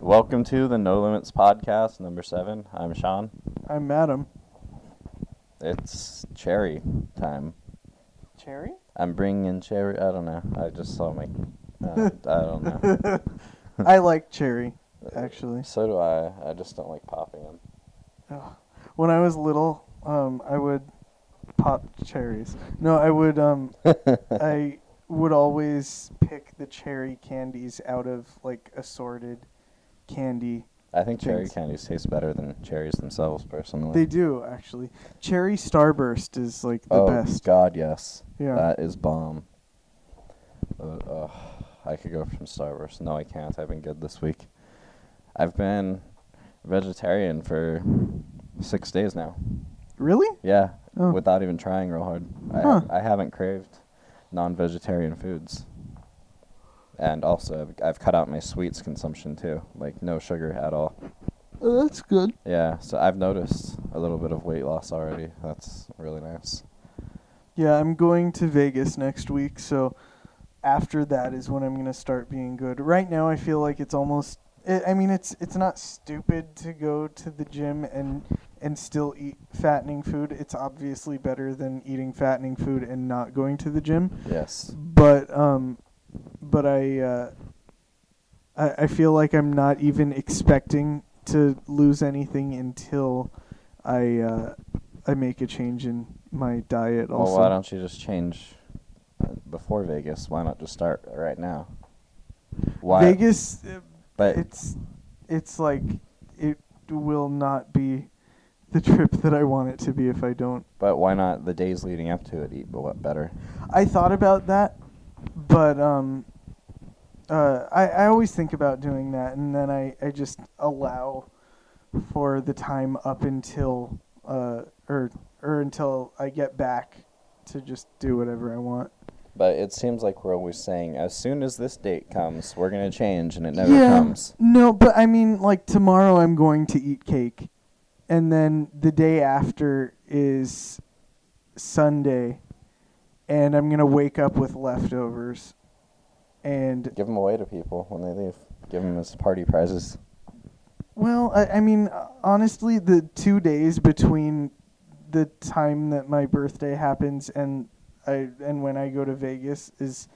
Welcome to the No Limits Podcast, number 7. I'm Sean. I'm Madam. It's cherry time. Cherry? I'm bringing in cherry. I don't know. I just saw my... I don't know. I like cherry, actually. So do I. I just don't like popping them. Oh. When I was little, I would pop cherries. No, I would... I would always pick the cherry candies out of, like, assorted... candy. I think cherry candies taste better than cherries themselves, personally. They do, actually. Cherry Starburst is, like, the best. Oh, God, yes. Yeah. That is bomb. I could go from Starburst. No, I can't. I've been good this week. I've been vegetarian for 6 days now. Really? Yeah. Oh. Without even trying real hard. Huh. I haven't craved non-vegetarian foods. And also, I've cut out my sweets consumption, too. Like, no sugar at all. Oh, that's good. Yeah, so I've noticed a little bit of weight loss already. That's really nice. Yeah, I'm going to Vegas next week, so after that is when I'm going to start being good. Right now, I feel like it's almost... it's not stupid to go to the gym and still eat fattening food. It's obviously better than eating fattening food and not going to the gym. Yes. But I feel like I'm not even expecting to lose anything until I make a change in my diet. Also, well, why don't you just change before Vegas? Why not just start right now? Why Vegas? But it's like it will not be the trip that I want it to be if I don't. But why not the days leading up to it? Eat what better? I thought about that. But I always think about doing that, and then I just allow for the time up until or until I get back to just do whatever I want. But it seems like we're always saying, as soon as this date comes, we're going to change, and it never comes. No, but I mean, like, tomorrow I'm going to eat cake, and then the day after is Sunday. And I'm going to wake up with leftovers. And give them away to people when they leave. Give them as party prizes. Well, I mean, honestly, the 2 days between the time that my birthday happens and when I go to Vegas is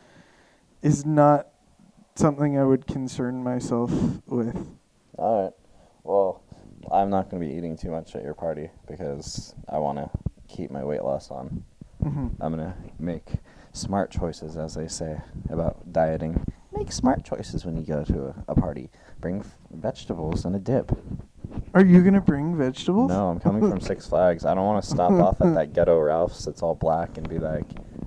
not something I would concern myself with. All right. Well, I'm not going to be eating too much at your party because I want to keep my weight loss on. Mm-hmm. I'm going to make smart choices, as they say, about dieting. Make smart choices when you go to a party. Bring vegetables and a dip. Are you going to bring vegetables? No, I'm coming from Six Flags. I don't want to stop off at that Ghetto Ralph's that's all black and be like,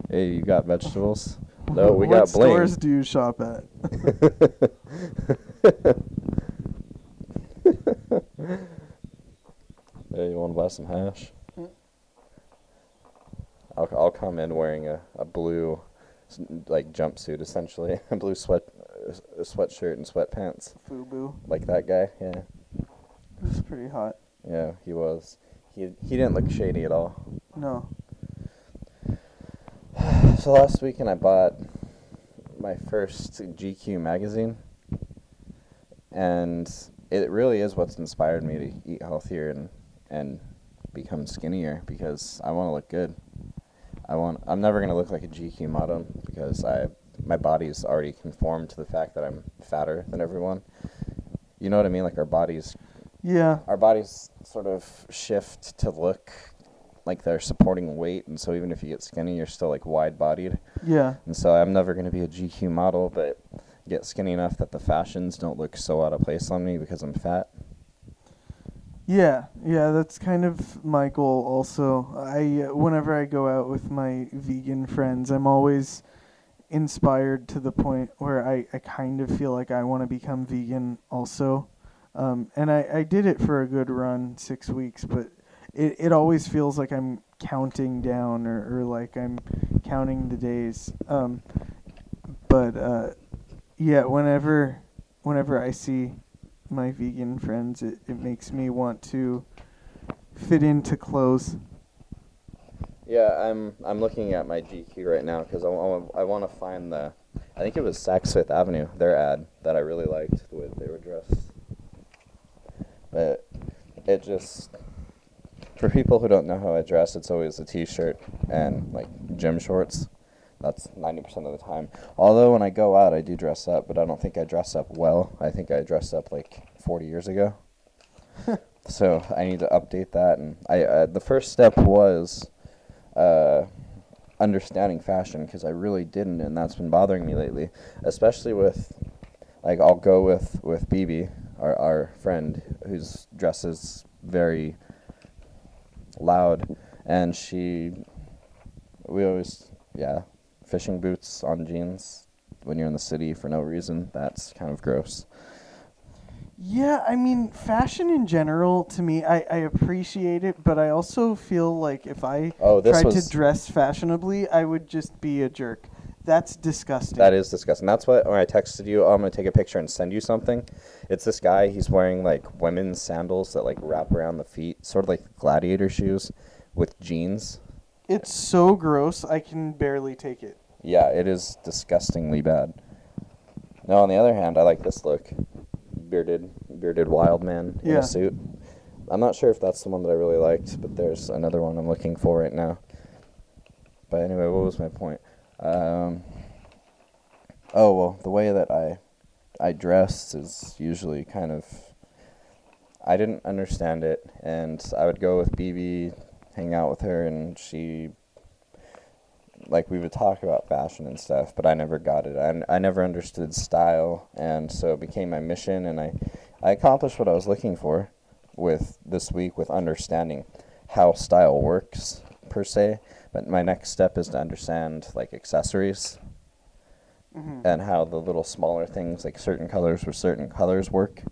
hey, you got vegetables? No, we got bling. What stores do you shop at? Hey, you want to buy some hash? I'll come in wearing a blue, like, jumpsuit, essentially. A blue sweatshirt and sweatpants. FUBU. Like that guy, yeah. He was pretty hot. Yeah, he was. He didn't look shady at all. No. So last weekend I bought my first GQ magazine. And it really is what's inspired me to eat healthier and become skinnier because I want to look good. I'm never going to look like a GQ model because my body's already conformed to the fact that I'm fatter than everyone. You know what I mean? Like our bodies sort of shift to look like they're supporting weight. And so even if you get skinny, you're still like wide bodied. Yeah. And so I'm never going to be a GQ model, but get skinny enough that the fashions don't look so out of place on me because I'm fat. Yeah, that's kind of my goal also. Whenever I go out with my vegan friends, I'm always inspired to the point where I kind of feel like I want to become vegan also. And I did it for a good run, 6 weeks, but it always feels like I'm counting down or like I'm counting the days. But whenever I see my vegan friends, it makes me want to fit into clothes. Yeah, I'm looking at my GQ right now because I want to find I think it was Saks Fifth Avenue, their ad that I really liked the way they were dressed. It just, for people who don't know how I dress, it's always a t-shirt and like gym shorts. That's 90% of the time. Although when I go out, I do dress up, but I don't think I dress up well. I think I dressed up like 40 years ago. So I need to update that. And I the first step was understanding fashion, because I really didn't, and that's been bothering me lately. Especially with, like, I'll go with BB, our friend, who dresses very loud, and we always fishing boots on jeans when you're in the city for no reason. That's kind of gross. Yeah, I mean, fashion in general, to me, I appreciate it, but I also feel like if I tried to dress fashionably, I would just be a jerk. That's disgusting. That is disgusting. That's what, when I texted you, I'm going to take a picture and send you something. It's this guy, he's wearing, like, women's sandals that, like, wrap around the feet, sort of like gladiator shoes with jeans. It's so gross, I can barely take it. Yeah, it is disgustingly bad. Now, on the other hand, I like this look. Bearded wild man in a suit. I'm not sure if that's the one that I really liked, but there's another one I'm looking for right now. But anyway, what was my point? The way that I dressed is usually kind of... I didn't understand it, and I would go with BB, hang out with her, and she... Like, we would talk about fashion and stuff, but I never got it. I never understood style, and so it became my mission, and I accomplished what I was looking for with this week with understanding how style works, per se. But my next step is to understand, like, accessories and how the little smaller things, like certain colors with certain colors, work.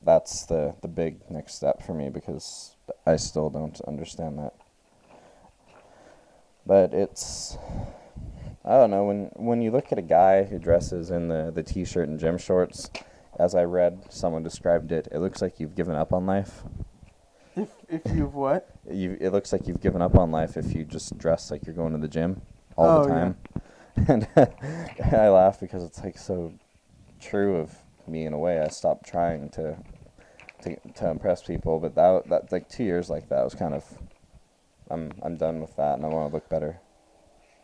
That's the big next step for me, because I still don't understand that. But it's, I don't know, when you look at a guy who dresses in the t-shirt and gym shorts, as I read, someone described it, it looks like you've given up on life. If you've what? It looks like you've given up on life if you just dress like you're going to the gym all the time. Yeah. And I laugh because it's like so true of me in a way. I stopped trying to impress people, but that like 2 years like that was kind of... I'm done with that, and I want to look better.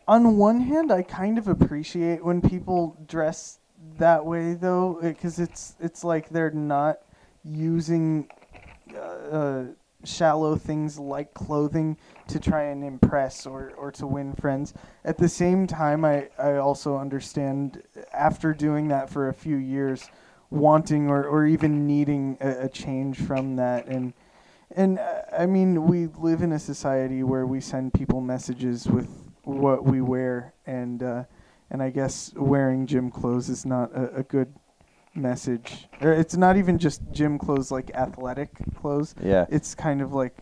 On one hand, I kind of appreciate when people dress that way, though, because it's like they're not using shallow things like clothing to try and impress or to win friends. At the same time, I also understand, after doing that for a few years, wanting or even needing a change from that. And, I mean, we live in a society where we send people messages with what we wear, and I guess wearing gym clothes is not a good message. Or it's not even just gym clothes, like athletic clothes. Yeah. It's kind of like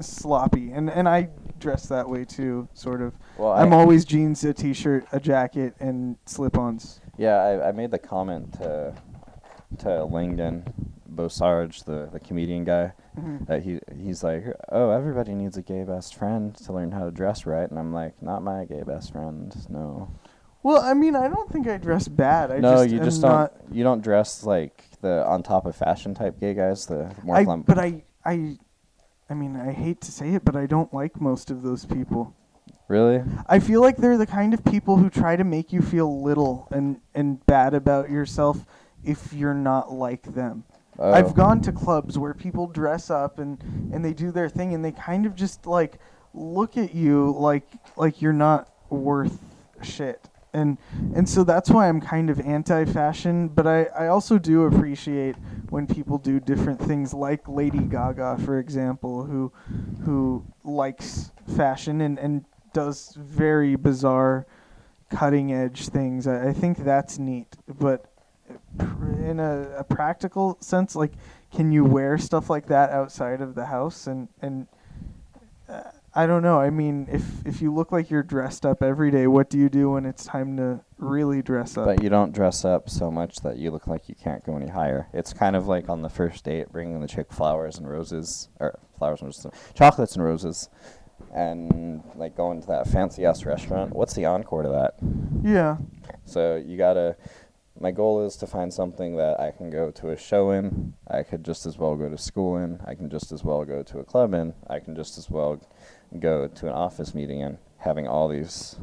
sloppy, and I dress that way too, sort of. Well, I'm always jeans, a t-shirt, a jacket, and slip-ons. Yeah, I made the comment to Langdon Sarge, the comedian guy, that he's like, oh, everybody needs a gay best friend to learn how to dress right, and I'm like, not my gay best friend, no. Well, I mean, I don't think I dress bad. You don't dress like the on top of fashion type gay guys. The more flamboyant. But I mean, I hate to say it, but I don't like most of those people. Really? I feel like they're the kind of people who try to make you feel little and bad about yourself if you're not like them. Oh. I've gone to clubs where people dress up and they do their thing, and they kind of just, like, look at you like you're not worth shit. And so that's why I'm kind of anti-fashion, but I also do appreciate when people do different things, like Lady Gaga, for example, who likes fashion and does very bizarre, cutting-edge things. I think that's neat, but... in a practical sense, like, can you wear stuff like that outside of the house? And I don't know. I mean, if you look like you're dressed up every day, what do you do when it's time to really dress up? But you don't dress up so much that you look like you can't go any higher. It's kind of like on the first date, bringing the chick chocolates and roses, and, like, going to that fancy-ass restaurant. What's the encore to that? Yeah. So you gotta... my goal is to find something that I can go to a show in, I could just as well go to school in, I can just as well go to a club in, I can just as well go to an office meeting in, having all these,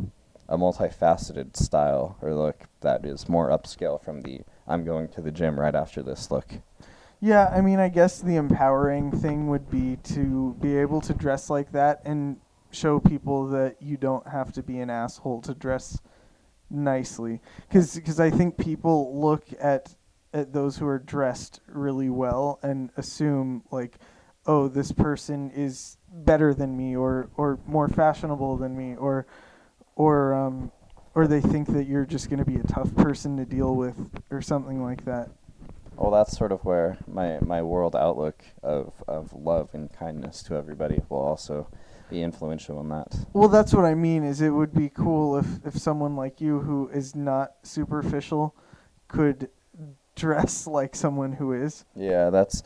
a multifaceted style or look that is more upscale from the I'm going to the gym right after this look. Yeah, I mean, I guess the empowering thing would be to be able to dress like that and show people that you don't have to be an asshole to dress nicely. Because I think people look at those who are dressed really well and assume, like, oh, this person is better than me or more fashionable than me or they think that you're just going to be a tough person to deal with or something like that. Well, that's sort of where my world outlook of love and kindness to everybody will also be influential in that. Well, that's what I mean, is it would be cool if someone like you who is not superficial could dress like someone who is. Yeah, that's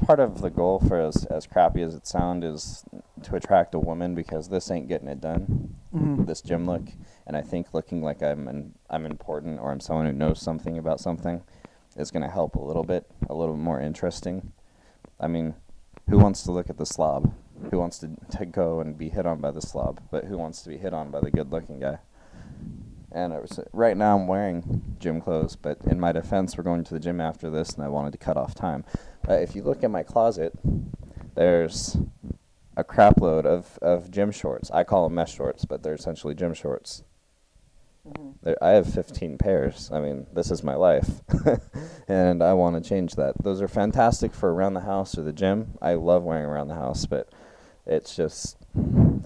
part of the goal for us, as crappy as it sounds, is to attract a woman, because this ain't getting it done, mm-hmm. This gym look. And I think looking like I'm important or I'm someone who knows something about something is going to help a little more interesting. I mean, who wants to look at the slob? Who wants to go and be hit on by the slob? But who wants to be hit on by the good-looking guy? And right now I'm wearing gym clothes, but in my defense, we're going to the gym after this, and I wanted to cut off time. If you look at my closet, there's a crapload of gym shorts. I call them mesh shorts, but they're essentially gym shorts. Mm-hmm. I have 15 pairs. I mean, this is my life, and I want to change that. Those are fantastic for around the house or the gym. I love wearing around the house, but it's just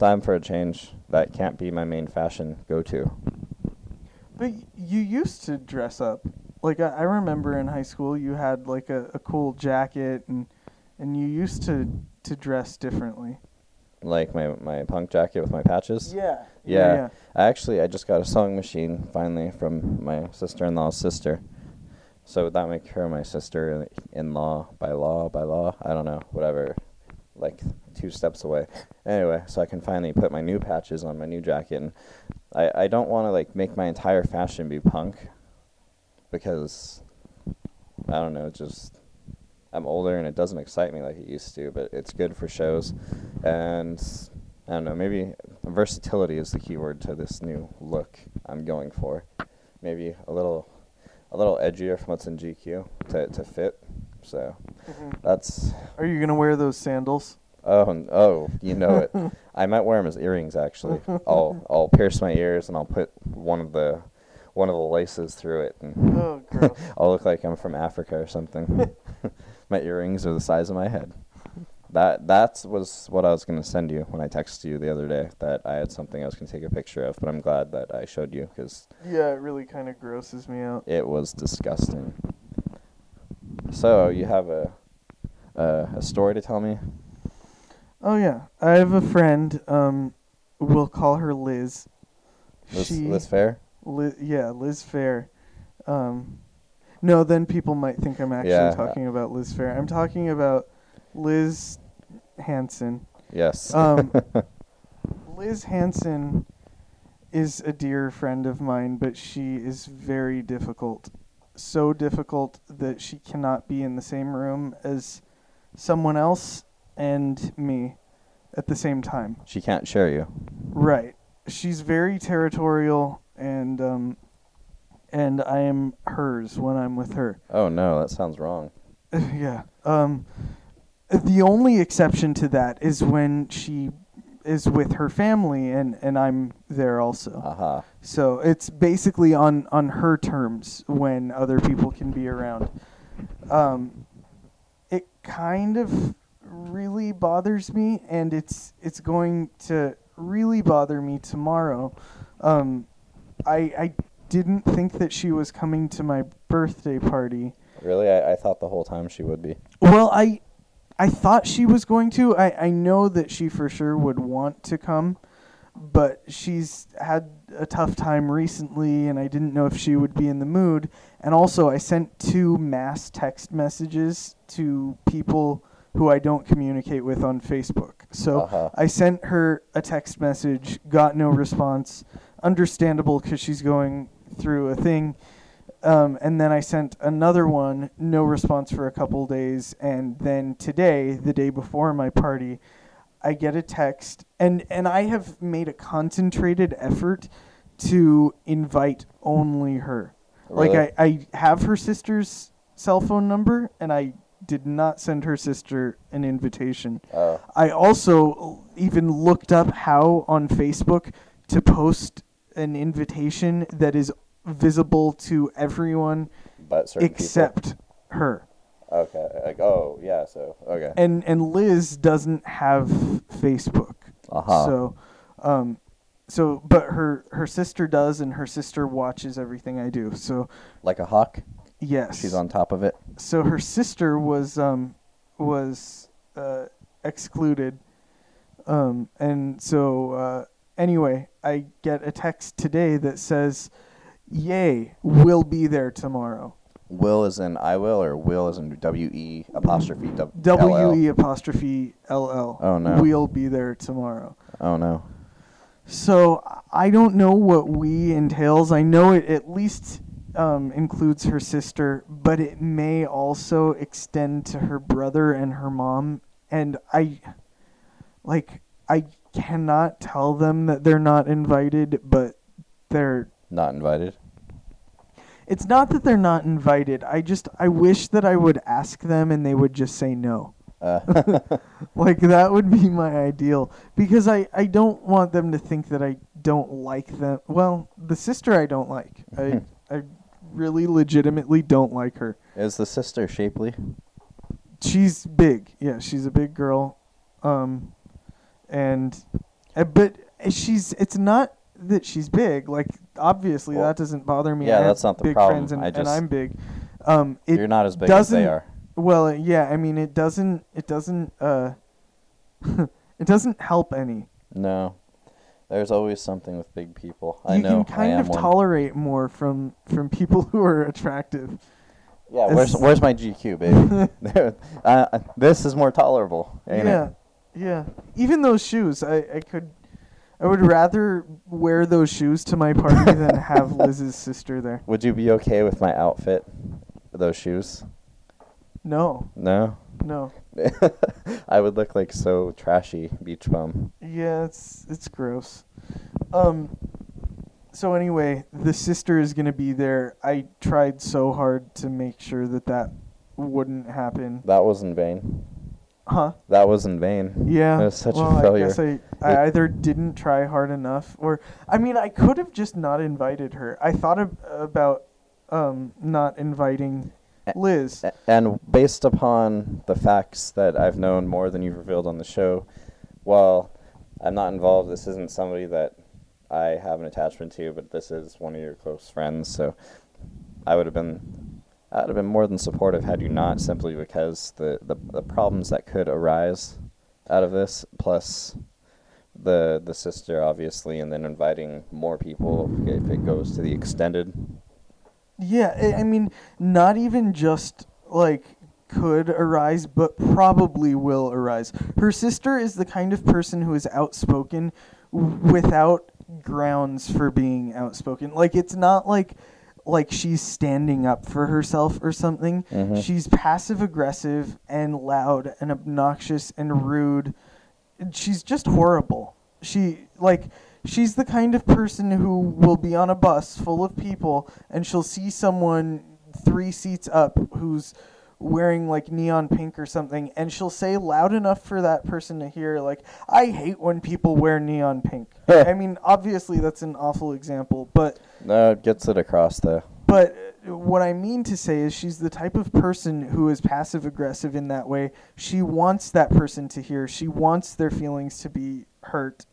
time for a change. That can't be my main fashion go-to. But you used to dress up. Like, I remember in high school you had, like, a cool jacket, and you used to dress differently. Like my punk jacket with my patches? Yeah. I just got a sewing machine, finally, from my sister-in-law's sister. So would that make her my sister-in-law by law? I don't know, whatever, like 2 steps away. Anyway, so I can finally put my new patches on my new jacket. And I don't want to, like, make my entire fashion be punk, because, I don't know, just... I'm older and it doesn't excite me like it used to, but it's good for shows. And I don't know, maybe versatility is the key word to this new look I'm going for. Maybe a little edgier from what's in GQ to fit. So mm-hmm. That's... Are you going to wear those sandals? Oh, you know it. I might wear them as earrings, actually. I'll pierce my ears and I'll put one of the laces through it. And oh, gross. I'll look like I'm from Africa or something. My earrings are the size of my head. That was what I was going to send you when I texted you the other day, that I had something I was going to take a picture of, but I'm glad that I showed you, because... Yeah, it really kind of grosses me out. It was disgusting. So, you have a story to tell me? Oh, yeah. I have a friend. We'll call her Liz. Liz Fair? Liz Fair. No, then people might think I'm actually talking about Liz Fair. I'm talking about Liz Hanson. Yes. Liz Hanson is a dear friend of mine, but she is very difficult. So difficult that she cannot be in the same room as someone else and me at the same time. She can't share you. Right. She's very territorial and I am hers when I'm with her. Oh, no, that sounds wrong. Yeah. The only exception to that is when she is with her family and I'm there also. Uh-huh. So it's basically on her terms when other people can be around. It kind of really bothers me, and it's going to really bother me tomorrow. I didn't think that she was coming to my birthday party. Really? I thought the whole time she would be. Well, I thought she was going to. I know that she for sure would want to come, but she's had a tough time recently, and I didn't know if she would be in the mood. And also, I sent 2 mass text messages to people who I don't communicate with on Facebook. So uh-huh. I sent her a text message, got no response. Understandable, because she's going through a thing, And then I sent another one, no response for a couple days. And then today, the day before my party, I get a text. And I have made a concentrated effort to invite only her. Really? Like, I have her sister's cell phone number, and I did not send her sister an invitation. Oh. I also even looked up how on Facebook to post an invitation that is visible to everyone but except people. Her. Okay. Like, oh, yeah, so, okay. And Liz doesn't have Facebook. Uh-huh. So but her sister does, and her sister watches everything I do. So like a hawk? Yes. She's on top of it. So her sister was excluded. And so anyway, I get a text today that says, "Yay, we'll be there tomorrow." Will as in I will, or will as in W-E apostrophe L-L. Oh, no. We'll be there tomorrow. Oh, no. So I don't know what we entails. I know it at least includes her sister, but it may also extend to her brother and her mom. And I cannot tell them that they're not invited, but they're... Not invited? It's not that they're not invited. I wish that I would ask them and they would just say no. Like, that would be my ideal. Because I don't want them to think that I don't like them. Well, the sister I don't like. I really legitimately don't like her. Is the sister shapely? She's big. Yeah, she's a big girl. But it's not that she's big. Like, obviously, well, that doesn't bother me. Yeah, that's not the big problem. Friends and I'm big. You're not as big as they are. Well, yeah. I mean, it doesn't it doesn't help any. No, there's always something with big people. I know. You can kind of tolerate more from people who are attractive. Yeah. Where's my GQ, baby? This is more tolerable. Ain't it? Yeah. Even those shoes, I would rather wear those shoes to my party than have Liz's sister there. Would you be okay with my outfit, those shoes? No. I would look like so trashy beach bum. Yeah, it's gross. So anyway, the sister is going to be there. I tried so hard to make sure that wouldn't happen. That was in vain. Huh? That was in vain. Yeah. That was such a failure. I guess I either didn't try hard enough, or I mean, I could have just not invited her. I thought about not inviting Liz. And based upon the facts that I've known more than you've revealed on the show, while I'm not involved, this isn't somebody that I have an attachment to, but this is one of your close friends, so I'd have been more than supportive had you not, simply because the problems that could arise out of this, plus the sister, obviously, and then inviting more people if it goes to the extended. Yeah, I mean, not even just, like, could arise, but probably will arise. Her sister is the kind of person who is outspoken without grounds for being outspoken. Like, it's not like she's standing up for herself or something. Mm-hmm. She's passive-aggressive and loud and obnoxious and rude. She's just horrible. She's the kind of person who will be on a bus full of people and she'll see someone 3 seats up who's wearing like neon pink or something, and she'll say loud enough for that person to hear, like, "I hate when people wear neon pink." I mean, obviously that's an awful example, but... No, it gets it across though. But what I mean to say is she's the type of person who is passive-aggressive in that way. She wants that person to hear. She wants their feelings to be hurt,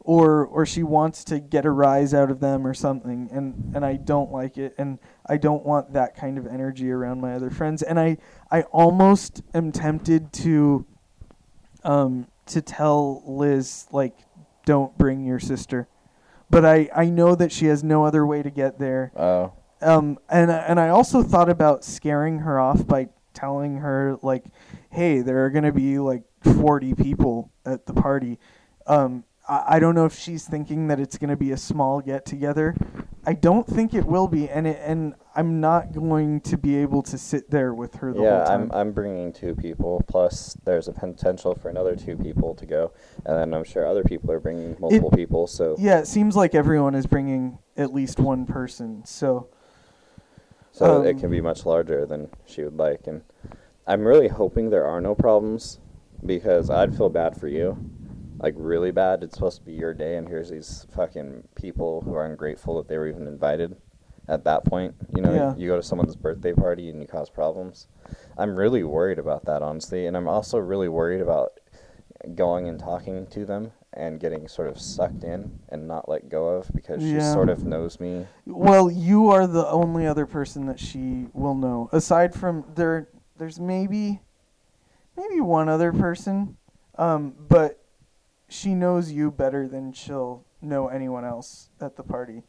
or she wants to get a rise out of them or something, and I don't like it, and I don't want that kind of energy around my other friends. And I almost am tempted to tell Liz, like, don't bring your sister. But I know that she has no other way to get there. Oh. And I also thought about scaring her off by telling her, like, hey, there are going to be, like, 40 people at the party. I don't know if she's thinking that it's going to be a small get-together. I don't think it will be, and I'm not going to be able to sit there with her the whole time. Yeah, I'm bringing two people, plus there's a potential for another two people to go, and then I'm sure other people are bringing multiple people, so... Yeah, it seems like everyone is bringing at least one person, so... So it can be much larger than she would like, and I'm really hoping there are no problems, because I'd feel bad for you. Like, really bad. It's supposed to be your day, and here's these fucking people who are ungrateful that they were even invited at that point. You know, yeah. You go to someone's birthday party and you cause problems. I'm really worried about that, honestly, and I'm also really worried about going and talking to them and getting sort of sucked in and not let go of, because she sort of knows me. Well, you are the only other person that she will know. Aside from, there's maybe one other person, but... She knows you better than she'll know anyone else at the party.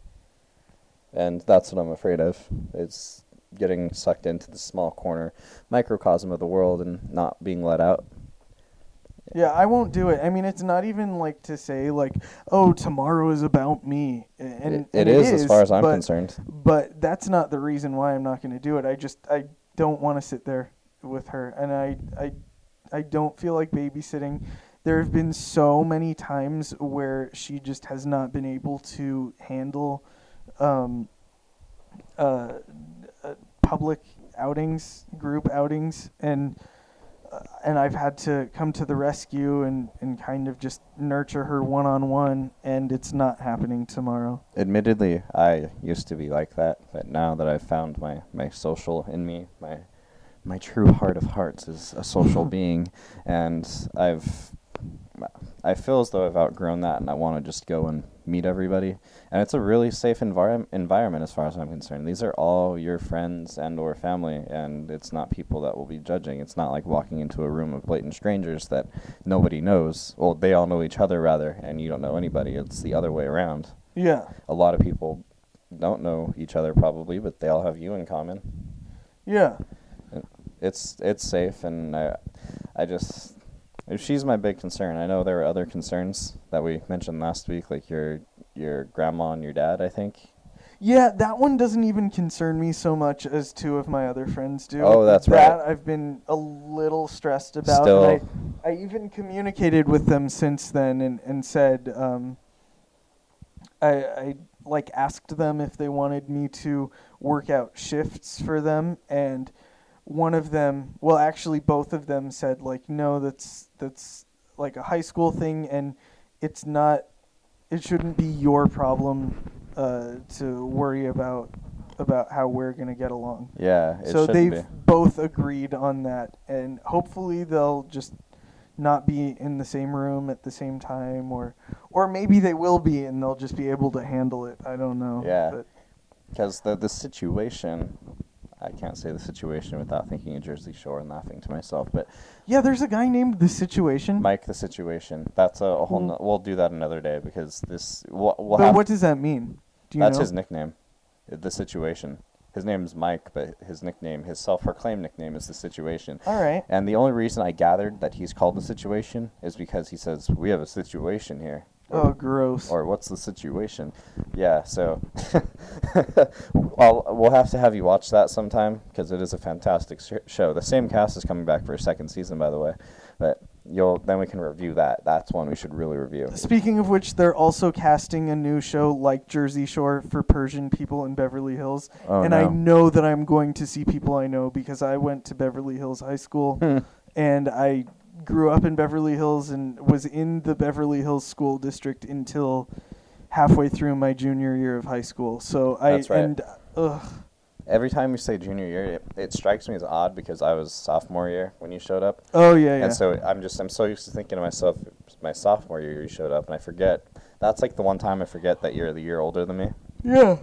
And that's what I'm afraid of. It's getting sucked into the small corner microcosm of the world and not being let out. Yeah, I won't do it. I mean, it's not even like to say like, oh, tomorrow is about me. And it is as far as I'm concerned. But that's not the reason why I'm not going to do it. I don't want to sit there with her. And I don't feel like babysitting. There have been so many times where she just has not been able to handle public outings, group outings, and I've had to come to the rescue and kind of just nurture her one-on-one, and it's not happening tomorrow. Admittedly, I used to be like that, but now that I've found my social in me, my true heart of hearts is a social being, and I feel as though I've outgrown that, and I want to just go and meet everybody. And it's a really safe environment as far as I'm concerned. These are all your friends and or family, and it's not people that will be judging. It's not like walking into a room of blatant strangers that nobody knows. Well, they all know each other, rather, and you don't know anybody. It's the other way around. Yeah. A lot of people don't know each other probably, but they all have you in common. Yeah. It's safe, and I just... She's my big concern. I know there were other concerns that we mentioned last week, like your grandma and your dad, I think. Yeah, that one doesn't even concern me so much as two of my other friends do. Oh, that's right. That I've been a little stressed about. Still. And I even communicated with them since then and said, I asked them if they wanted me to work out shifts for them, and... One of them, well, actually both of them said, like, no, that's like a high school thing, and it's not, it shouldn't be your problem to worry about how we're going to get along. Yeah, so they've both agreed on that, and hopefully they'll just not be in the same room at the same time, or maybe they will be, and they'll just be able to handle it. I don't know. Yeah, because the situation... I can't say The Situation without thinking of Jersey Shore and laughing to myself, but... Yeah, there's a guy named The Situation. Mike The Situation. That's a whole... we'll do that another day, because this... But what does that mean? That's his nickname, The Situation. His name is Mike, but his self-proclaimed nickname is The Situation. All right. And the only reason I gathered that he's called The Situation is because he says, we have a situation here. Oh, gross. Or what's the situation? Yeah, so we'll have to have you watch that sometime, because it is a fantastic show. The same cast is coming back for a second season, by the way. But then we can review that. That's one we should really review. Speaking of which, they're also casting a new show like Jersey Shore for Persian people in Beverly Hills. Oh, and no. I know that I'm going to see people I know, because I went to Beverly Hills High School, and I... grew up in Beverly Hills and was in the Beverly Hills school district until halfway through my junior year of high school. So that's right. Every time you say junior year, it strikes me as odd, because I was sophomore year when you showed up. Oh yeah, yeah. And so I'm so used to thinking to myself, my sophomore year you showed up, and I forget. That's like the one time I forget that you're the year older than me. Yeah.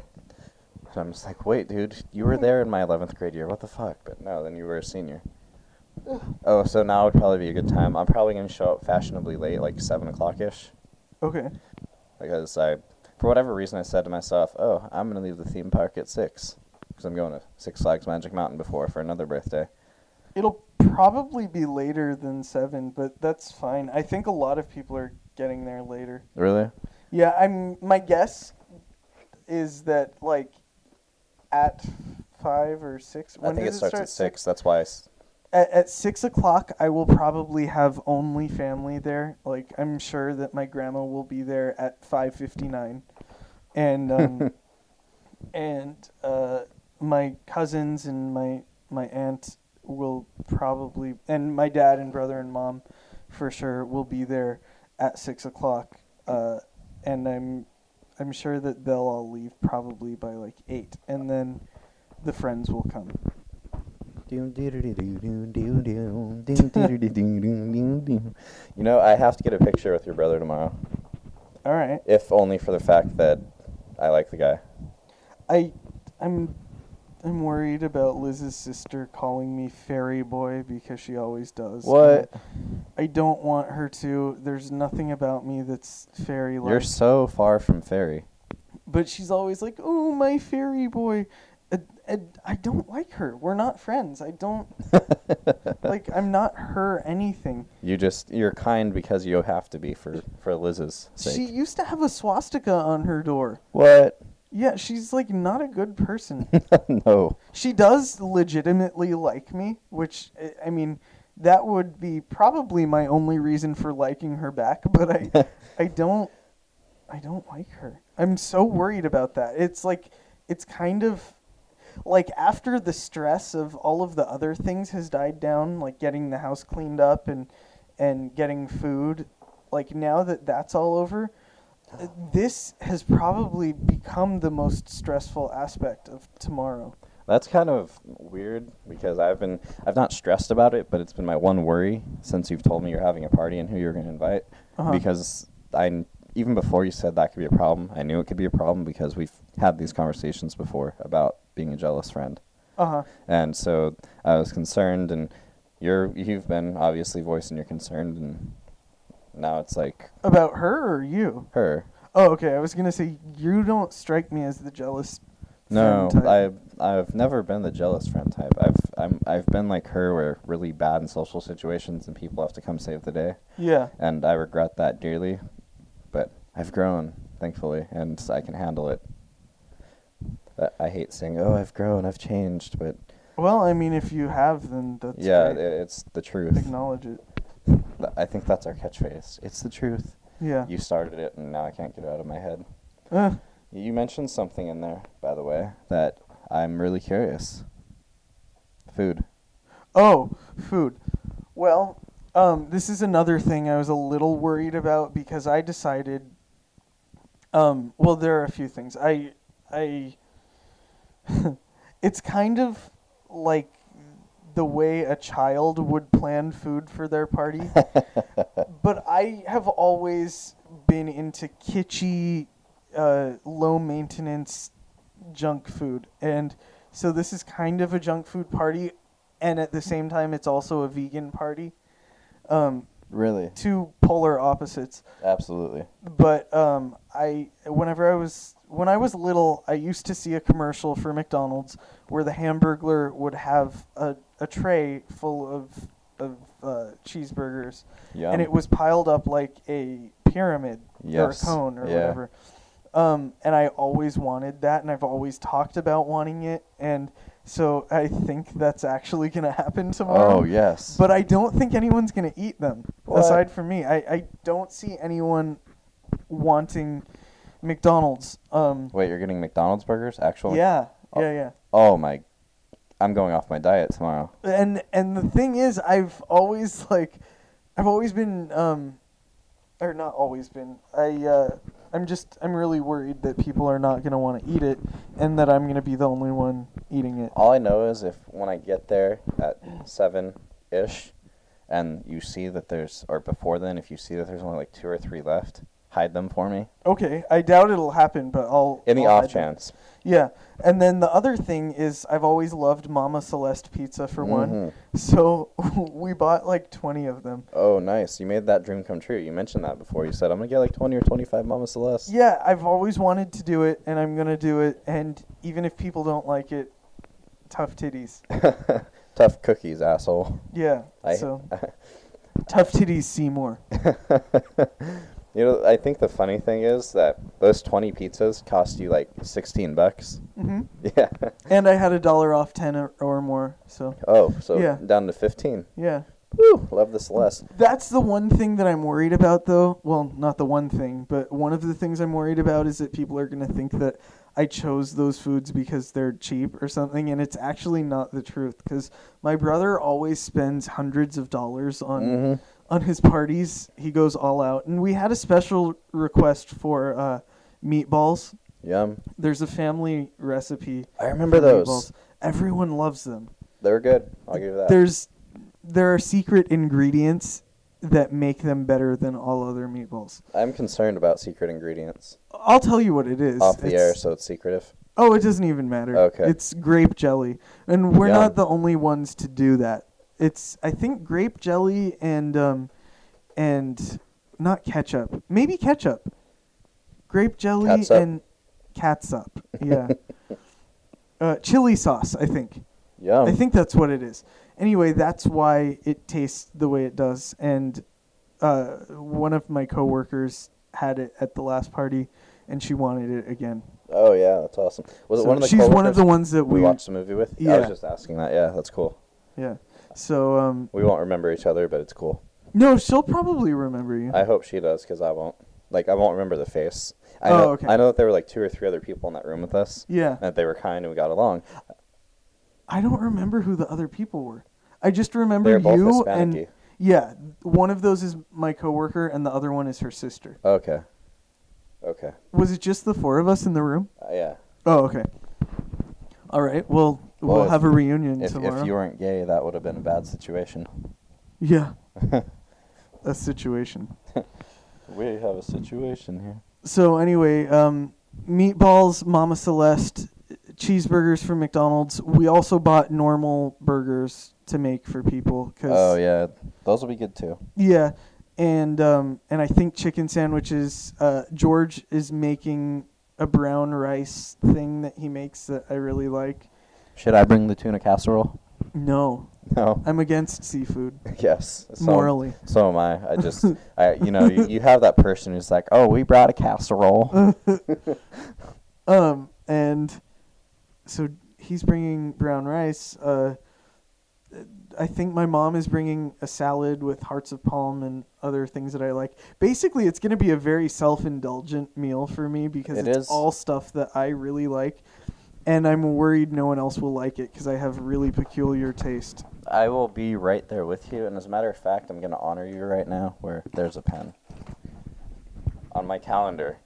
So I'm just like, wait, dude, you were there in my 11th grade year. What the fuck? But no, then you were a senior. Oh, so now would probably be a good time. I'm probably going to show up fashionably late, like 7 o'clock-ish. Okay. Because for whatever reason, I said to myself, oh, I'm going to leave the theme park at 6. Because I'm going to Six Flags Magic Mountain for another birthday. It'll probably be later than 7, but that's fine. I think a lot of people are getting there later. Really? Yeah, my guess is that, like, at 5 or 6... I think it starts at 6, that's why... At 6 o'clock, I will probably have only family there. Like, I'm sure that my grandma will be there at 5:59. And, my cousins and my aunt will probably... And my dad and brother and mom, for sure, will be there at 6 o'clock. And I'm sure that they'll all leave probably by, like, 8. And then the friends will come. You know, I have to get a picture with your brother tomorrow. All right. If only for the fact that I like the guy. I'm worried about Liz's sister calling me fairy boy because she always does. What? I don't want her to. There's nothing about me that's fairy-like. You're so far from fairy. But she's always like, oh, my fairy boy. I don't like her. We're not friends. I don't... like, I'm not her anything. You're kind because you have to be for Liz's sake. She used to have a swastika on her door. What? Yeah, she's, like, not a good person. No. She does legitimately like me, which, I mean, that would be probably my only reason for liking her back, but I don't like her. I'm so worried about that. It's, like, it's kind of, like, after the stress of all of the other things has died down, like, getting the house cleaned up and getting food, like, now that that's all over... This has probably become the most stressful aspect of tomorrow. That's kind of weird because I've not stressed about it, but it's been my one worry since you've told me you're having a party and who you're going to invite. Uh-huh. Because even before you said that could be a problem, I knew it could be a problem because we've had these conversations before about being a jealous friend. Uh-huh. And so I was concerned, and you've been obviously voicing your concern, and now it's like... About her or you? Her. Oh, okay. I was going to say, you don't strike me as the jealous friend type. No, I've never been the jealous friend type. I've been like her where really bad in social situations and people have to come save the day. Yeah. And I regret that dearly. But I've grown, thankfully, and I can handle it. But I hate saying, oh, I've grown, I've changed, but... Well, I mean, if you have, then that's great. It's the truth. Acknowledge it. I think that's our catchphrase. It's the truth. Yeah. You started it, and now I can't get it out of my head. You mentioned something in there, by the way, that I'm really curious. Food. Oh, food. Well, this is another thing I was a little worried about because I decided... well, there are a few things. I it's kind of like... the way a child would plan food for their party. But I have always been into kitschy, low-maintenance junk food. And so this is kind of a junk food party, and at the same time, it's also a vegan party. Really? Two polar opposites. Absolutely. But when I was little, I used to see a commercial for McDonald's where the Hamburglar would have a tray full of cheeseburgers. Yum. And it was piled up like a pyramid. Yes. Or a cone or whatever. And I always wanted that, and I've always talked about wanting it, and so I think that's actually going to happen tomorrow. Oh, yes. But I don't think anyone's going to eat them, aside from me. I don't see anyone wanting McDonald's. Wait, you're getting McDonald's burgers? Actually? Yeah. Oh. Yeah. Oh, my... I'm going off my diet tomorrow. And the thing is, I'm really worried that people are not going to want to eat it and that I'm going to be the only one eating it. All I know is if when I get there at 7-ish and you see that if you see that there's only like 2 or 3 left, hide them for me. Okay, I doubt it'll happen, but I'll... In the off chance. Yeah, and then the other thing is I've always loved Mama Celeste pizza for one, so we bought like 20 of them. Oh, nice. You made that dream come true. You mentioned that before. You said, I'm going to get like 20 or 25 Mama Celeste. Yeah, I've always wanted to do it, and I'm going to do it, and even if people don't like it, tough titties. Tough cookies, asshole. Yeah, tough titties, Seymour. You know, I think the funny thing is that those 20 pizzas cost you like $16. Mm-hmm. Yeah. And I had $1 off 10 or more, so. Oh, so yeah. Down to 15. Yeah. Woo, love the Celeste. That's the one thing that I'm worried about, though. Well, not the one thing, but one of the things I'm worried about is that people are going to think that I chose those foods because they're cheap or something, and it's actually not the truth, because my brother always spends hundreds of dollars on... Mm-hmm. On his parties, he goes all out. And we had a special request for meatballs. Yum. There's a family recipe. I remember those. Meatballs. Everyone loves them. They're good. I'll give you that. There are secret ingredients that make them better than all other meatballs. I'm concerned about secret ingredients. I'll tell you what it is. Off the air, so it's secretive. Oh, it doesn't even matter. Okay. It's grape jelly. And we're Yum. Not the only ones to do that. It's, I think, grape jelly and not ketchup. Maybe ketchup. Grape jelly and catsup. Yeah. Chili sauce, I think. Yeah. I think that's what it is. Anyway, that's why it tastes the way it does. And one of my coworkers had it at the last party, and she wanted it again. Oh, yeah. That's awesome. Was it one of the coworkers? She's one of the ones that we watched the movie with? Yeah. I was just asking that. Yeah, that's cool. Yeah. So, we won't remember each other, but it's cool. No, she'll probably remember you. I hope she does, because I won't. Like, I won't remember the face. Okay. I know that there were, like, 2 or 3 other people in that room with us. Yeah. And that they were kind and we got along. I don't remember who the other people were. I just remember you. They were both Hispanic-y. And yeah, one of those is my coworker, and the other one is her sister. Okay. Okay. Was it just the 4 of us in the room? Yeah. Oh, okay. All right, well... Well, we'll have a reunion tomorrow. If you weren't gay, that would have been a bad situation. Yeah. A situation. We have a situation here. So anyway, meatballs, Mama Celeste, cheeseburgers from McDonald's. We also bought normal burgers to make for people. Cause oh, yeah. Those will be good, too. Yeah. And I think chicken sandwiches. George is making a brown rice thing that he makes that I really like. Should I bring the tuna casserole? No. No. I'm against seafood. Yes. So morally. So am I. I just, you have that person who's like, oh, we brought a casserole. And so he's bringing brown rice. I think my mom is bringing a salad with hearts of palm and other things that I like. Basically, it's going to be a very self-indulgent meal for me because it's all stuff that I really like. And I'm worried no one else will like it because I have really peculiar taste. I will be right there with you. And as a matter of fact, I'm going to honor you right now where there's a pen. On my calendar,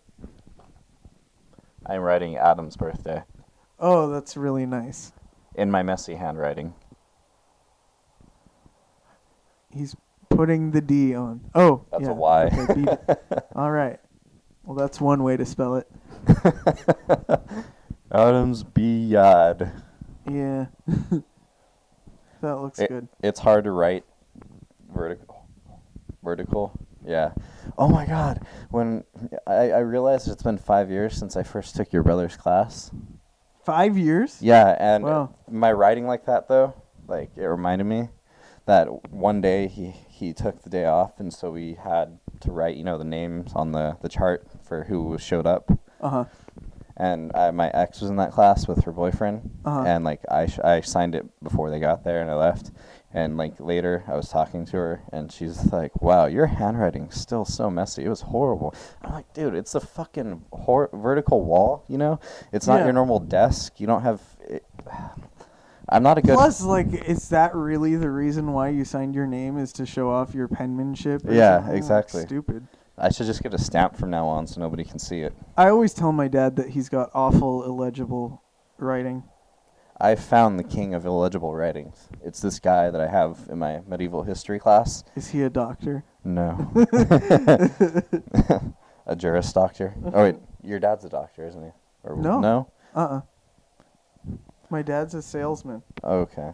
I'm writing Adam's birthday. Oh, that's really nice. In my messy handwriting. He's putting the D on. Oh, that's a Y. Okay, all right. Well, that's one way to spell it. Adam's B-Yod. Yeah. That looks good. It's hard to write vertical. Vertical? Yeah. Oh, my God. When I realized it's been 5 years since I first took your brother's class. 5 years? Yeah, and wow. My writing like that, though, like it reminded me that one day he took the day off, and so we had to write, the names on the chart for who showed up. Uh-huh. And my ex was in that class with her boyfriend, uh-huh. And like I signed it before they got there, and I left. And like later, I was talking to her, and she's like, "Wow, your handwriting's still so messy. It was horrible." I'm like, "Dude, it's a fucking vertical wall. It's not your normal desk. You don't have." I'm not a good. Plus, like, is that really the reason why you signed your name? Is to show off your penmanship? Yeah, exactly. Like, stupid. I should just get a stamp from now on so nobody can see it. I always tell my dad that he's got awful illegible writing. I found the king of illegible writings. It's this guy that I have in my medieval history class. Is he a doctor? No. A Juris Doctor? Oh, wait. Your dad's a doctor, isn't he? Or no. No? My dad's a salesman. Okay.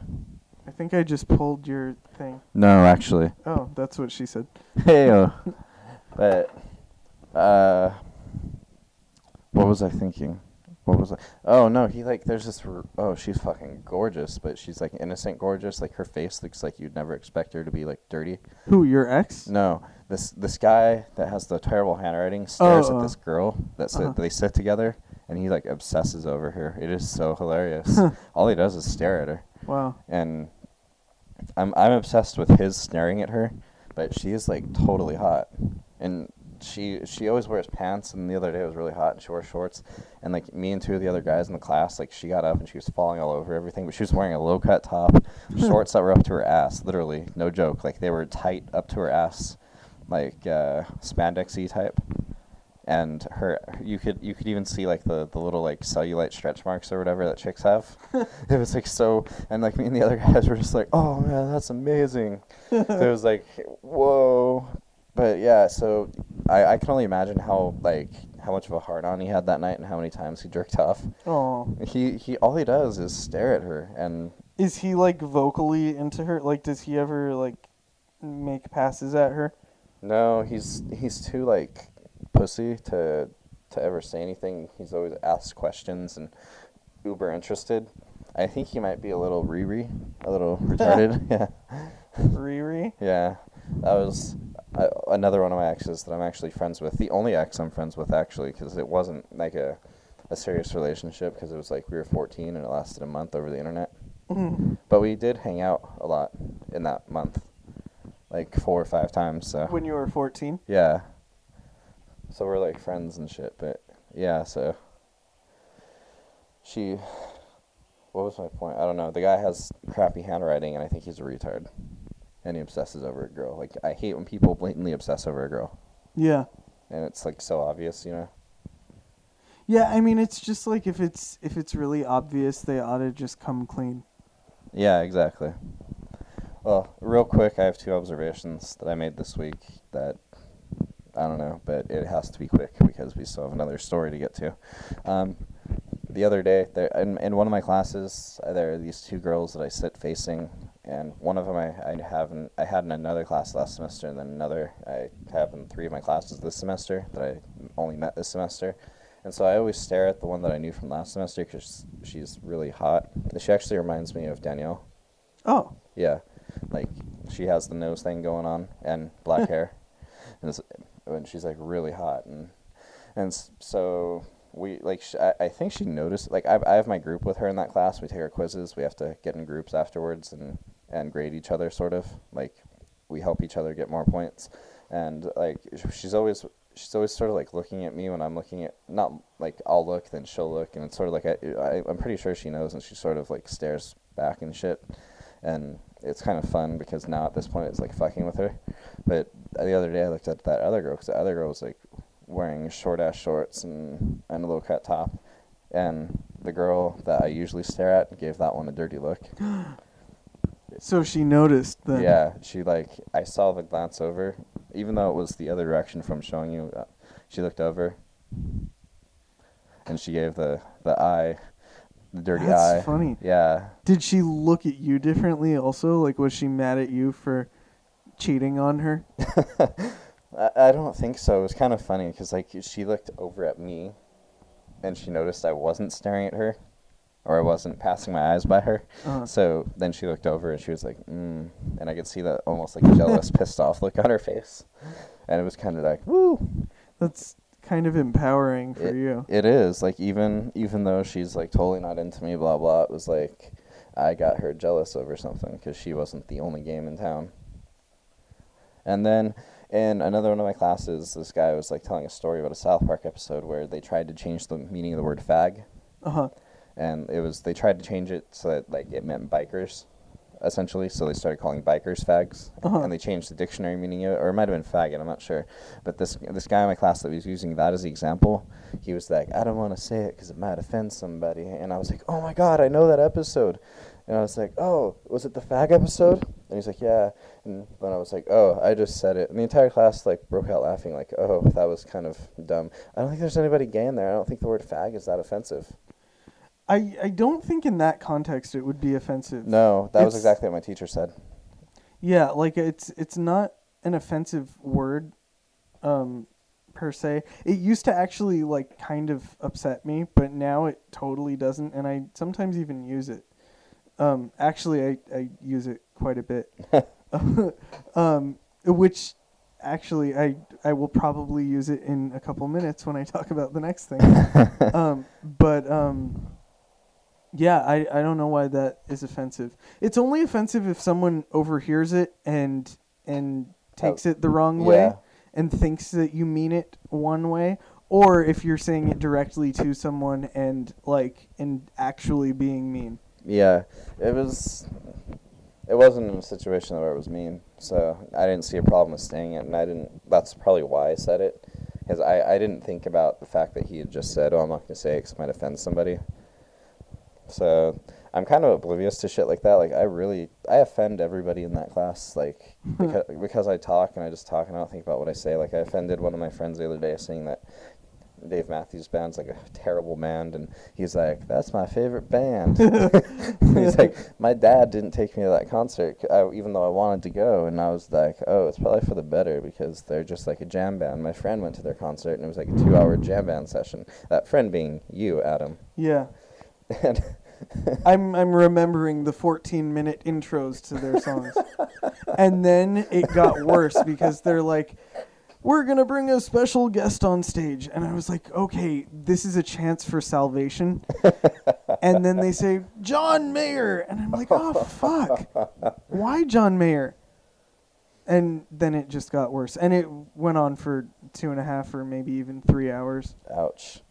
I think I just pulled your thing. No, actually. Oh, that's what she said. Hey. But, what was I thinking? What was I? Oh, no, he, like, there's this, she's fucking gorgeous, but she's, like, innocent gorgeous. Like, her face looks like you'd never expect her to be, like, dirty. Who, your ex? No, This guy that has the terrible handwriting stares at this girl that they sit together, and he like obsesses over her. It is so hilarious. All he does is stare at her. Wow. And I'm obsessed with his staring at her, but she is like totally hot, and she always wears pants. And the other day it was really hot, and she wore shorts. And like me and two of the other guys in the class, like she got up and she was falling all over everything, but she was wearing a low cut top, shorts that were up to her ass, literally, no joke. Like they were tight up to her ass. Like spandexy type, and her you could even see like the little like cellulite stretch marks or whatever that chicks have. It was like so, and like me and the other guys were just like, oh man, that's amazing. So it was like, whoa. But yeah, so I can only imagine how much of a hard on he had that night and how many times he jerked off. Oh. He all he does is stare at her. And is he like vocally into her? Like does he ever like make passes at her? No, he's too like pussy to ever say anything. He's always asked questions and uber interested. I think he might be a little Riri, a little retarded. Yeah. Riri? Yeah. That was another one of my exes that I'm actually friends with. The only ex I'm friends with actually, because it wasn't like a serious relationship, because it was like we were 14 and it lasted a month over the internet. Mm-hmm. But we did hang out a lot in that month. Like 4 or 5 times. So. When you were 14? Yeah. So we're like friends and shit, but yeah, so. What was my point? I don't know. The guy has crappy handwriting and I think he's a retard. And he obsesses over a girl. Like, I hate when people blatantly obsess over a girl. Yeah. And it's like so obvious, you know? Yeah, I mean, it's just like if it's really obvious, they ought to just come clean. Yeah, exactly. Well, real quick, I have 2 observations that I made this week that, I don't know, but it has to be quick because we still have another story to get to. The other day, in one of my classes, there are these 2 girls that I sit facing, and one of them I had in another class last semester, and then another I have in 3 of my classes this semester that I only met this semester. And so I always stare at the one that I knew from last semester because she's really hot. She actually reminds me of Danielle. Oh. Yeah. Like, she has the nose thing going on and black hair, and she's like really hot, and so we like I think she noticed, like I have my group with her in that class. We take our quizzes, we have to get in groups afterwards and grade each other, sort of like we help each other get more points. And like she's always sort of like looking at me when I'm looking at, not like I'll look then she'll look, and it's sort of like I'm pretty sure she knows, and she sort of like stares back and shit. And it's kind of fun because now at this point it's like fucking with her. But the other day I looked at that other girl because the other girl was like wearing short ass shorts and a low cut top. And the girl that I usually stare at gave that one a dirty look. So she noticed then. Yeah, she like, I saw the glance over, even though it was the other direction from showing you. She looked over and she gave the eye. The dirty That's eye. That's funny. Yeah. Did she look at you differently also? Like, was she mad at you for cheating on her? I don't think so. It was kind of funny because, like, she looked over at me and she noticed I wasn't staring at her, or I wasn't passing my eyes by her. Uh-huh. So then she looked over and she was like, and I could see that almost, like, jealous, pissed off look on her face. And it was kind of like, woo. That's kind of empowering for you. It is. Like, even though she's like totally not into me, blah blah, it was like I got her jealous over something because she wasn't the only game in town. And then in another one of my classes, this guy was like telling a story about a South Park episode where they tried to change the meaning of the word fag. Uh-huh. And it was, they tried to change it so that like it meant bikers, essentially, so they started calling bikers fags. Uh-huh. And they changed the dictionary meaning of it, or it might have been faggot, I'm not sure. But this guy in my class that was using that as the example, he was like, I don't want to say it because it might offend somebody. And I was like, oh my god, I know that episode. And I was like, oh, was it the fag episode? And he's like, yeah. And then I was like, oh, I just said it. And the entire class like broke out laughing, like, oh, that was kind of dumb. I don't think there's anybody gay in there. I don't think the word fag is that offensive. I don't think in that context it would be offensive. No, that was exactly what my teacher said. Yeah, like it's not an offensive word, per se. It used to actually like kind of upset me, but now it totally doesn't, and I sometimes even use it. Actually, I use it quite a bit, which Actually, I will probably use it in a couple minutes when I talk about the next thing. Yeah, I don't know why that is offensive. It's only offensive if someone overhears it and takes it the wrong way and thinks that you mean it one way, or if you're saying it directly to someone and actually being mean. Yeah, it wasn't in a situation where it was mean, so I didn't see a problem with saying it, and that's probably why I said it, because I didn't think about the fact that he had just said, oh, I'm not going to say it because it might offend somebody. So I'm kind of oblivious to shit like that. Like, I offend everybody in that class, like, because I talk, and I just talk, and I don't think about what I say. Like, I offended one of my friends the other day saying that Dave Matthews Band's, like, a terrible band, and he's like, that's my favorite band. He's like, my dad didn't take me to that concert, even though I wanted to go, and I was like, oh, it's probably for the better, because they're just like a jam band. My friend went to their concert, and it was like a 2-hour jam band session. That friend being you, Adam. Yeah. And I'm remembering the 14-minute intros to their songs. And then it got worse because they're like, we're going to bring a special guest on stage. And I was like, okay, this is a chance for salvation. And then they say, John Mayer. And I'm like, oh, fuck. Why John Mayer? And then it just got worse. And it went on for 2.5 or maybe even 3 hours. Ouch.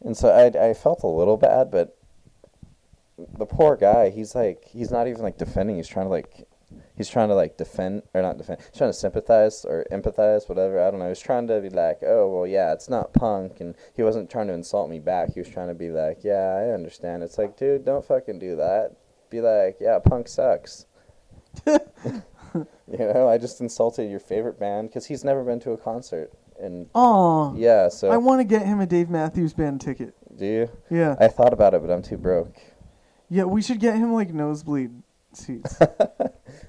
And so I felt a little bad, but the poor guy, he's not even, defending. He's trying to sympathize or empathize, whatever. I don't know. He's trying to be like, oh, well, yeah, it's not punk. And he wasn't trying to insult me back. He was trying to be like, yeah, I understand. It's like, dude, don't fucking do that. Be like, yeah, punk sucks. I just insulted your favorite band because he's never been to a concert. Oh, yeah, so I want to get him a Dave Matthews Band ticket. Do you? Yeah. I thought about it, but I'm too broke. Yeah, we should get him nosebleed seats.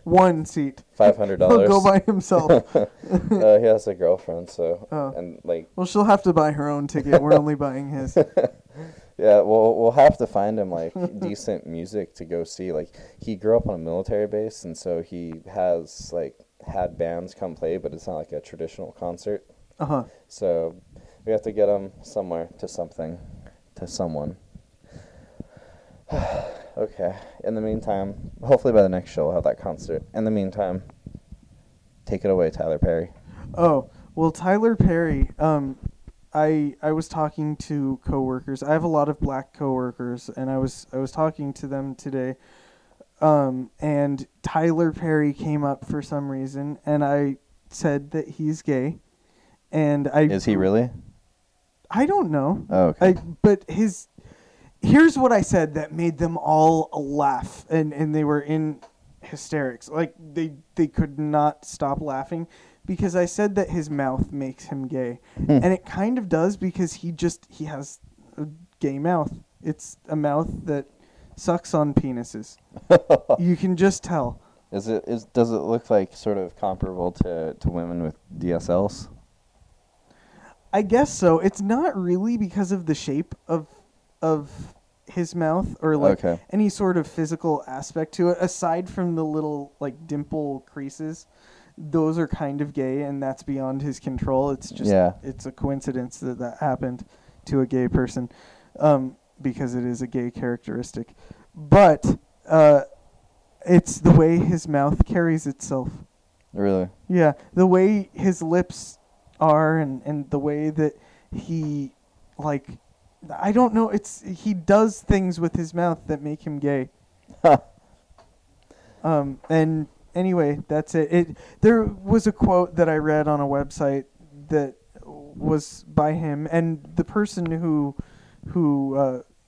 One seat. $500. He'll go by himself. He has a girlfriend, so well, she'll have to buy her own ticket. We're only buying his. Yeah, we'll have to find him, decent music to go see. Like, he grew up on a military base, and so he has, had bands come play, but it's not like a traditional concert. Uh-huh. So we have to get them somewhere to someone. Okay. In the meantime, hopefully by the next show we'll have that concert. In the meantime, take it away, Tyler Perry. Oh, well, Tyler Perry, I was talking to coworkers. I have a lot of black coworkers, and I was talking to them today. And Tyler Perry came up for some reason, and I said that he's gay. Is he really? I don't know. Oh, okay. Here's what I said that made them all laugh, and they were in hysterics. They could not stop laughing because I said that his mouth makes him gay. And it kind of does because he has a gay mouth. It's a mouth that sucks on penises. You can just tell. Does it look like sort of comparable to women with DSLs? I guess so. It's not really because of the shape of his mouth or any sort of physical aspect to it. Aside from the little dimple creases, those are kind of gay, and that's beyond his control. It's just it's a coincidence that happened to a gay person, because it is a gay characteristic. But it's the way his mouth carries itself. Really? Yeah, the way his lips are and the way that he I don't know, he does things with his mouth that make him gay. And anyway, that's it. There was a quote that I read on a website that was by him, and the person who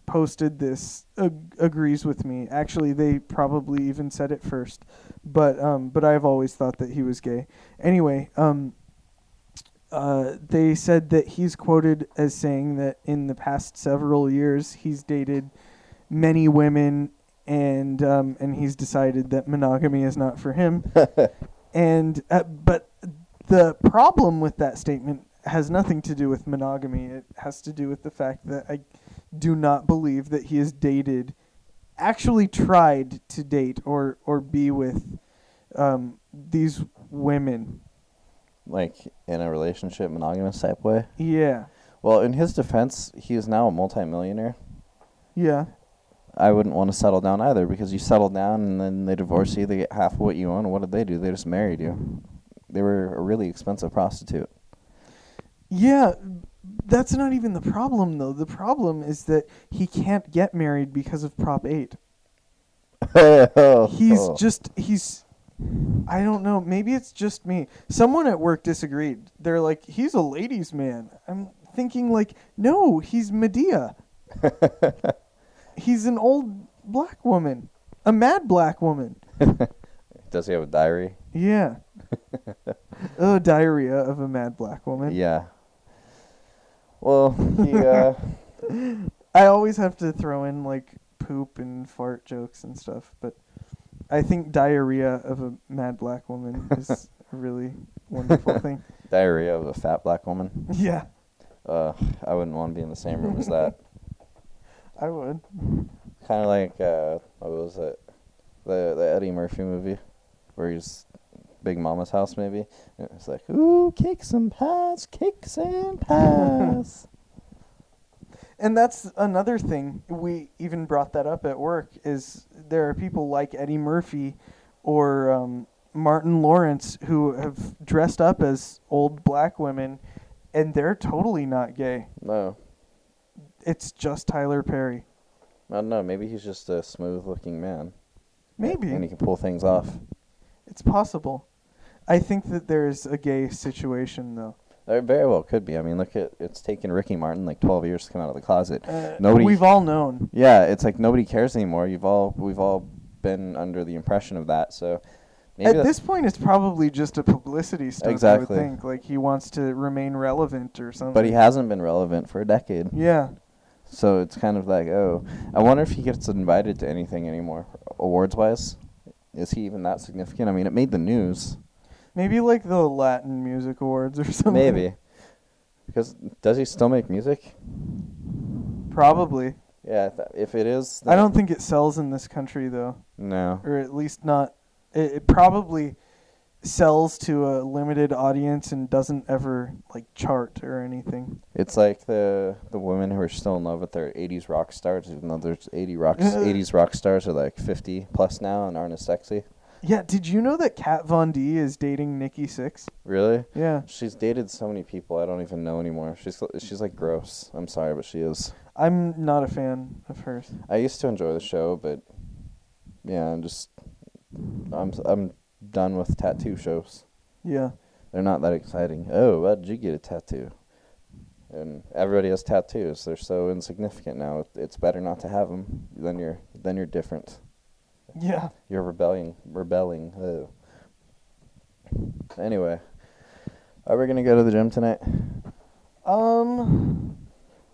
posted this agrees with me. Actually, they probably even said it first, but I've always thought that he was gay. Anyway, they said that he's quoted as saying that in the past several years he's dated many women and he's decided that monogamy is not for him. But the problem with that statement has nothing to do with monogamy. It has to do with the fact that I do not believe that he has tried to date or be with these women. like in a relationship, monogamous type way. Yeah. Well, in his defense, he is now a multimillionaire. Yeah. I wouldn't want to settle down either, because you settle down and then they divorce you, they get half of what you own. What did they do? They just married you. They were a really expensive prostitute. Yeah, that's not even the problem, though. The problem is that he can't get married because of Prop 8. He's I don't know. Maybe it's just me. Someone at work disagreed. They're like, he's a ladies' man. I'm thinking, like, no, he's Medea. He's an old black woman. A mad black woman. Does he have a diary? Yeah. Oh, diarrhea of a mad black woman. Yeah. Well, he, I always have to throw in, like, poop and fart jokes and stuff, but I think diarrhea of a mad black woman is a really wonderful thing. Diarrhea of a fat black woman? Yeah. I wouldn't want to be in the same room as that. I would. Kind of like, what was it? The Eddie Murphy movie, where he's Big Mama's House, maybe. And it's like, ooh, kicks and pass. And that's another thing. We even brought that up at work, is there are people like Eddie Murphy or Martin Lawrence who have dressed up as old black women, and they're totally not gay. No. It's just Tyler Perry. I don't know. Maybe he's just a smooth-looking man. Maybe. And he can pull things off. It's possible. I think that there's a gay situation, though. There very well could be. I mean, look at, it's taken Ricky Martin like 12 years to come out of the closet. Nobody. We've all known. Yeah, it's like nobody cares anymore. We've all been under the impression of that. So maybe at this point, it's probably just a publicity stunt. Exactly. I would think, like, he wants to remain relevant or something. But he hasn't been relevant for a decade. Yeah. So it's kind of like, oh, I wonder if he gets invited to anything anymore, awards-wise. Is he even that significant? I mean, it made the news. Maybe like the Latin Music Awards or something. Maybe. Because does he still make music? Probably. Yeah, if it is... I don't think it sells in this country, though. No. Or at least not... It probably sells to a limited audience and doesn't ever, like, chart or anything. It's like the women who are still in love with their 80s rock stars, even though there's 80s rock stars are, like, 50 plus now and aren't as sexy. Yeah, did you know that Kat Von D is dating Nikki Sixx? Really? Yeah. She's dated so many people I don't even know anymore. She's like, gross. I'm sorry, but she is. I'm not a fan of hers. I used to enjoy the show, but, yeah, I'm done with tattoo shows. Yeah. They're not that exciting. Oh, why did you get a tattoo? And everybody has tattoos. They're so insignificant now. It's better not to have them. Then you're different. Yeah. You're rebelling. Ugh. Anyway, are we gonna go to the gym tonight? I don't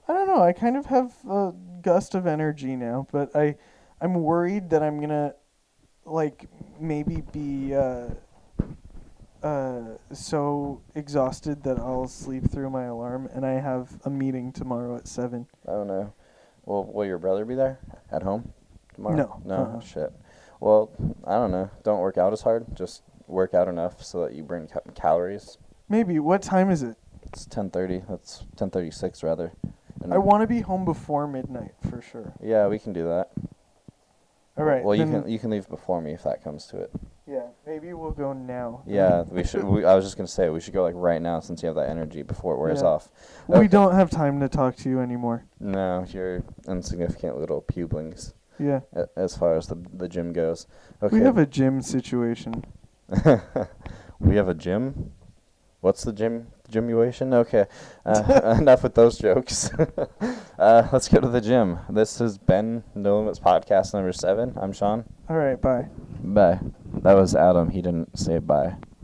know. I kind of have a gust of energy now, but I'm worried that I'm gonna, like, maybe be so exhausted that I'll sleep through my alarm, and I have a meeting tomorrow at 7. Oh no. Well, will your brother be there at home tomorrow? No. Uh-huh. Shit. Well, I don't know. Don't work out as hard. Just work out enough so that you burn calories. Maybe. What time is it? It's 10:30. That's 10:36 rather. And I want to be home before midnight for sure. Yeah, we can do that. All right. Well, you can leave before me if that comes to it. Yeah, maybe we'll go now. Yeah, we should. I was just gonna say we should go like right now since you have that energy before it wears off. Okay. We don't have time to talk to you anymore. No, you're insignificant little publings. Yeah. As far as the gym goes. Okay. We have a gym situation. We have a gym. What's the gym? Gymuation? Okay. Enough with those jokes. Let's go to the gym. This has been No Limits Podcast number 7. I'm Sean. All right. Bye. Bye. That was Adam. He didn't say bye.